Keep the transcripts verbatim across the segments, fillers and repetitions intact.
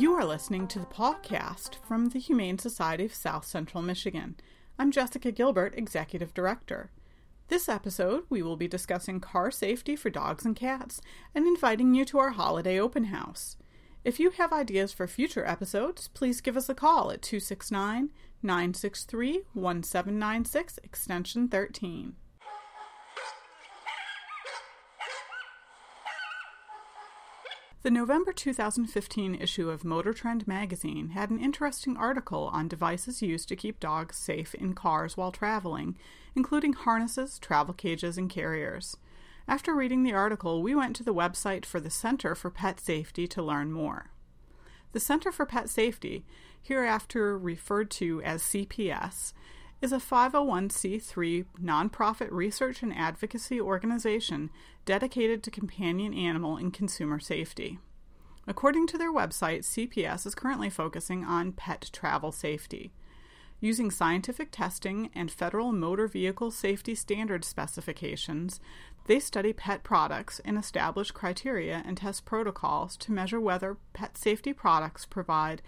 You are listening to the PawCast from the Humane Society of South Central Michigan. I'm Jessica Gilbert, Executive Director. This episode, we will be discussing car safety for dogs and cats and inviting you to our holiday open house. If you have ideas for future episodes, please give us a call at two six nine, nine six three, one seven nine six, extension thirteen. The November two thousand fifteen issue of Motor Trend magazine had an interesting article on devices used to keep dogs safe in cars while traveling, including harnesses, travel cages, and carriers. After reading the article, we went to the website for the Center for Pet Safety to learn more. The Center for Pet Safety, hereafter referred to as C P S, is a five oh one c three nonprofit research and advocacy organization dedicated to companion animal and consumer safety. According to their website, C P S is currently focusing on pet travel safety. Using scientific testing and federal motor vehicle safety standard specifications, they study pet products and establish criteria and test protocols to measure whether pet safety products provide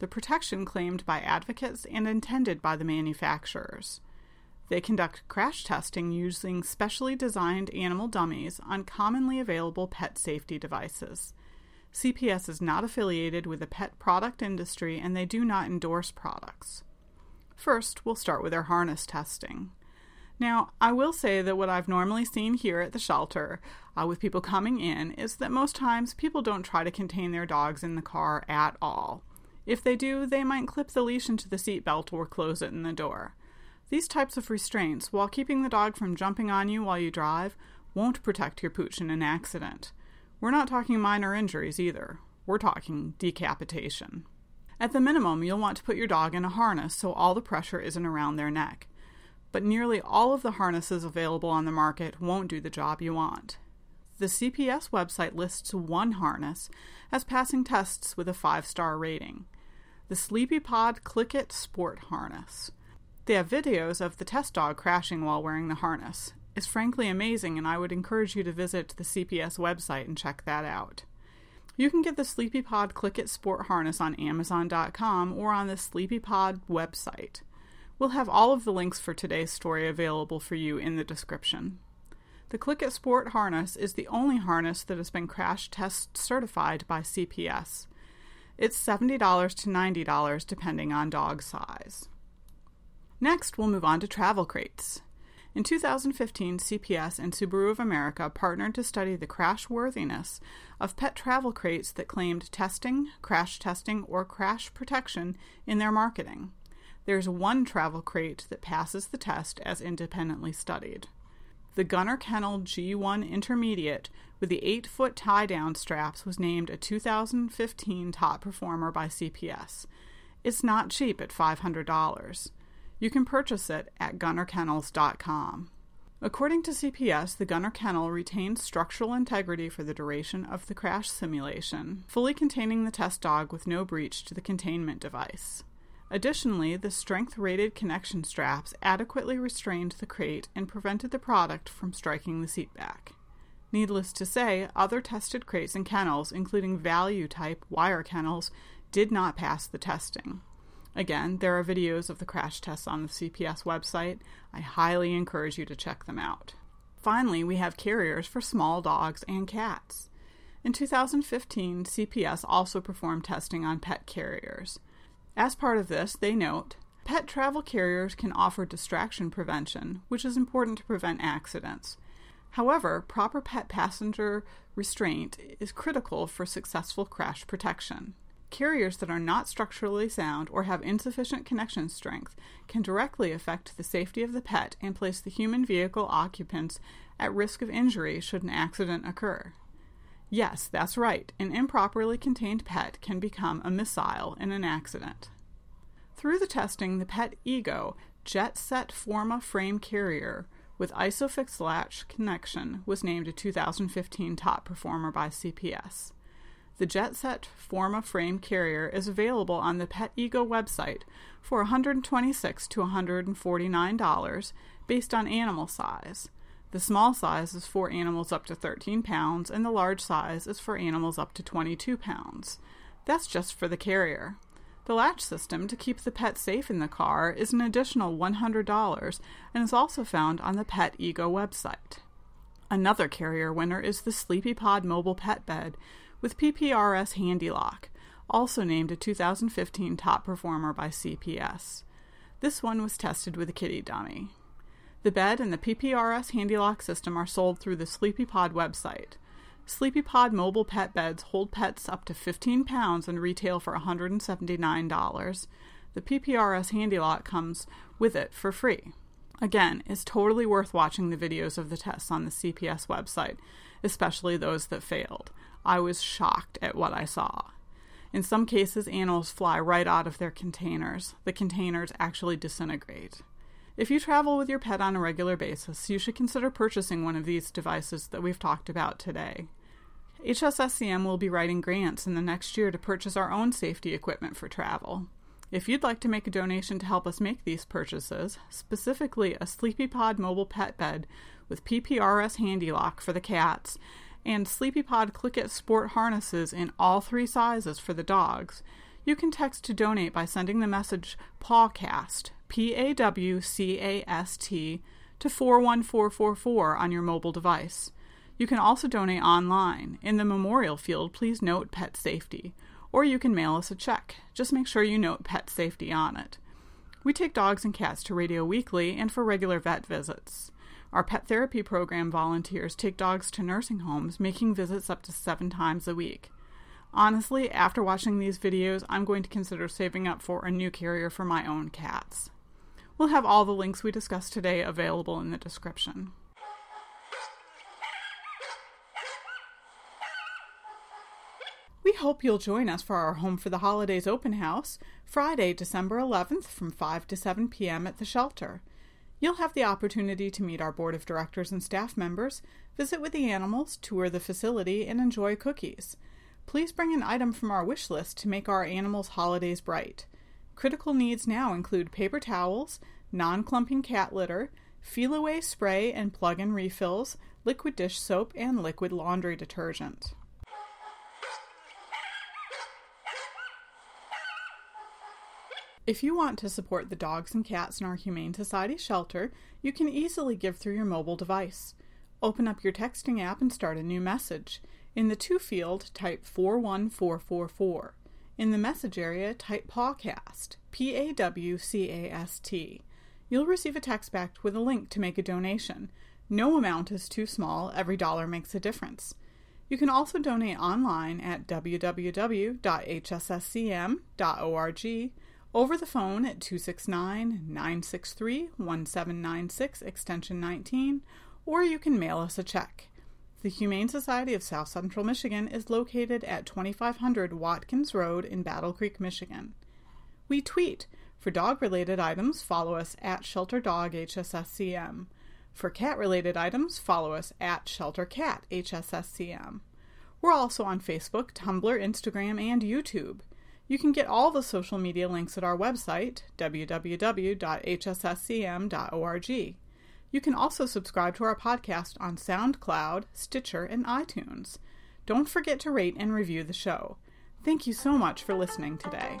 the protection claimed by advocates and intended by the manufacturers. They conduct crash testing using specially designed animal dummies on commonly available pet safety devices. C P S is not affiliated with the pet product industry and they do not endorse products. First, we'll start with our harness testing. Now, I will say that what I've normally seen here at the shelter uh, with people coming in is that most times people don't try to contain their dogs in the car at all. If they do, they might clip the leash into the seatbelt or close it in the door. These types of restraints, while keeping the dog from jumping on you while you drive, won't protect your pooch in an accident. We're not talking minor injuries either. We're talking decapitation. At the minimum, you'll want to put your dog in a harness so all the pressure isn't around their neck. But nearly all of the harnesses available on the market won't do the job you want. The C P S website lists one harness as passing tests with a five-star rating, the Sleepypod Click-It Sport Harness. They have videos of the test dog crashing while wearing the harness. It's frankly amazing, and I would encourage you to visit the C P S website and check that out. You can get the Sleepypod Click-It Sport Harness on Amazon dot com or on the Sleepypod website. We'll have all of the links for today's story available for you in the description. The Click-It Sport harness is the only harness that has been crash test certified by C P S. It's seventy dollars to ninety dollars depending on dog size. Next, we'll move on to travel crates. In two thousand fifteen, C P S and Subaru of America partnered to study the crash-worthiness of pet travel crates that claimed testing, crash testing, or crash protection in their marketing. There's one travel crate that passes the test as independently studied. The Gunner Kennel G one Intermediate with the eight-foot tie-down straps was named a two thousand fifteen top performer by C P S. It's not cheap at five hundred dollars. You can purchase it at Gunner Kennels dot com. According to C P S, the Gunner Kennel retained structural integrity for the duration of the crash simulation, fully containing the test dog with no breach to the containment device. Additionally, the strength-rated connection straps adequately restrained the crate and prevented the product from striking the seatback. Needless to say, other tested crates and kennels, including value-type wire kennels, did not pass the testing. Again, there are videos of the crash tests on the C P S website. I highly encourage you to check them out. Finally, we have carriers for small dogs and cats. In two thousand fifteen, C P S also performed testing on pet carriers. As part of this, they note, pet travel carriers can offer distraction prevention, which is important to prevent accidents. However, proper pet passenger restraint is critical for successful crash protection. Carriers that are not structurally sound or have insufficient connection strength can directly affect the safety of the pet and place the human vehicle occupants at risk of injury should an accident occur. Yes, that's right, an improperly contained pet can become a missile in an accident. Through the testing, the Pet Ego Jet Set Forma Frame Carrier with Isofix Latch Connection was named a two thousand fifteen top performer by C P S. The Jet Set Forma Frame Carrier is available on the Pet Ego website for one hundred twenty-six dollars to one hundred forty-nine dollars based on animal size. The small size is for animals up to thirteen pounds, and the large size is for animals up to twenty-two pounds. That's just for the carrier. The latch system to keep the pet safe in the car is an additional one hundred dollars and is also found on the Pet Ego website. Another carrier winner is the Sleepypod Mobile Pet Bed with P P R S Handy Lock, also named a two thousand fifteen top performer by C P S. This one was tested with a kitty dummy. The bed and the P P R S Handy Lock system are sold through the Sleepypod website. Sleepypod mobile pet beds hold pets up to fifteen pounds and retail for one hundred seventy-nine dollars. The P P R S Handy Lock comes with it for free. Again, it's totally worth watching the videos of the tests on the C P S website, especially those that failed. I was shocked at what I saw. In some cases, animals fly right out of their containers. The containers actually disintegrate. If you travel with your pet on a regular basis, you should consider purchasing one of these devices that we've talked about today. H S S C M will be writing grants in the next year to purchase our own safety equipment for travel. If you'd like to make a donation to help us make these purchases, specifically a Sleepypod mobile pet bed with P P R S Handy Lock for the cats and Sleepypod Click-It Sport Harnesses in all three sizes for the dogs, you can text to donate by sending the message PawCast, P A W C A S T, to four one four four four on your mobile device. You can also donate online. In the memorial field, please note Pet Safety. Or you can mail us a check. Just make sure you note Pet Safety on it. We take dogs and cats to radio weekly and for regular vet visits. Our pet therapy program volunteers take dogs to nursing homes, making visits up to seven times a week. Honestly, after watching these videos, I'm going to consider saving up for a new carrier for my own cats. We'll have all the links we discussed today available in the description. We hope you'll join us for our Home for the Holidays open house, Friday, December eleventh from five to seven p.m. at the shelter. You'll have the opportunity to meet our board of directors and staff members, visit with the animals, tour the facility, and enjoy cookies. Please bring an item from our wish list to make our animals' holidays bright. Critical needs now include paper towels, non-clumping cat litter, feel-away spray and plug-in refills, liquid dish soap, and liquid laundry detergent. If you want to support the dogs and cats in our Humane Society shelter, you can easily give through your mobile device. Open up your texting app and start a new message. In the To field, type four one four four four. In the message area, type PawCast, P A W C A S T. You'll receive a text back with a link to make a donation. No amount is too small. Every dollar makes a difference. You can also donate online at w w w dot h s s c m dot org. Over the phone at two six nine, nine six three, one seven nine six, extension nineteen, or you can mail us a check. The Humane Society of South Central Michigan is located at twenty-five hundred Watkins Road in Battle Creek, Michigan. We tweet. For dog-related items, follow us at ShelterDogHSSCM. For cat-related items, follow us at ShelterCatHSSCM. We're also on Facebook, Tumblr, Instagram, and YouTube. You can get all the social media links at our website, w w w dot h s s c m dot org. You can also subscribe to our podcast on SoundCloud, Stitcher, and iTunes. Don't forget to rate and review the show. Thank you so much for listening today.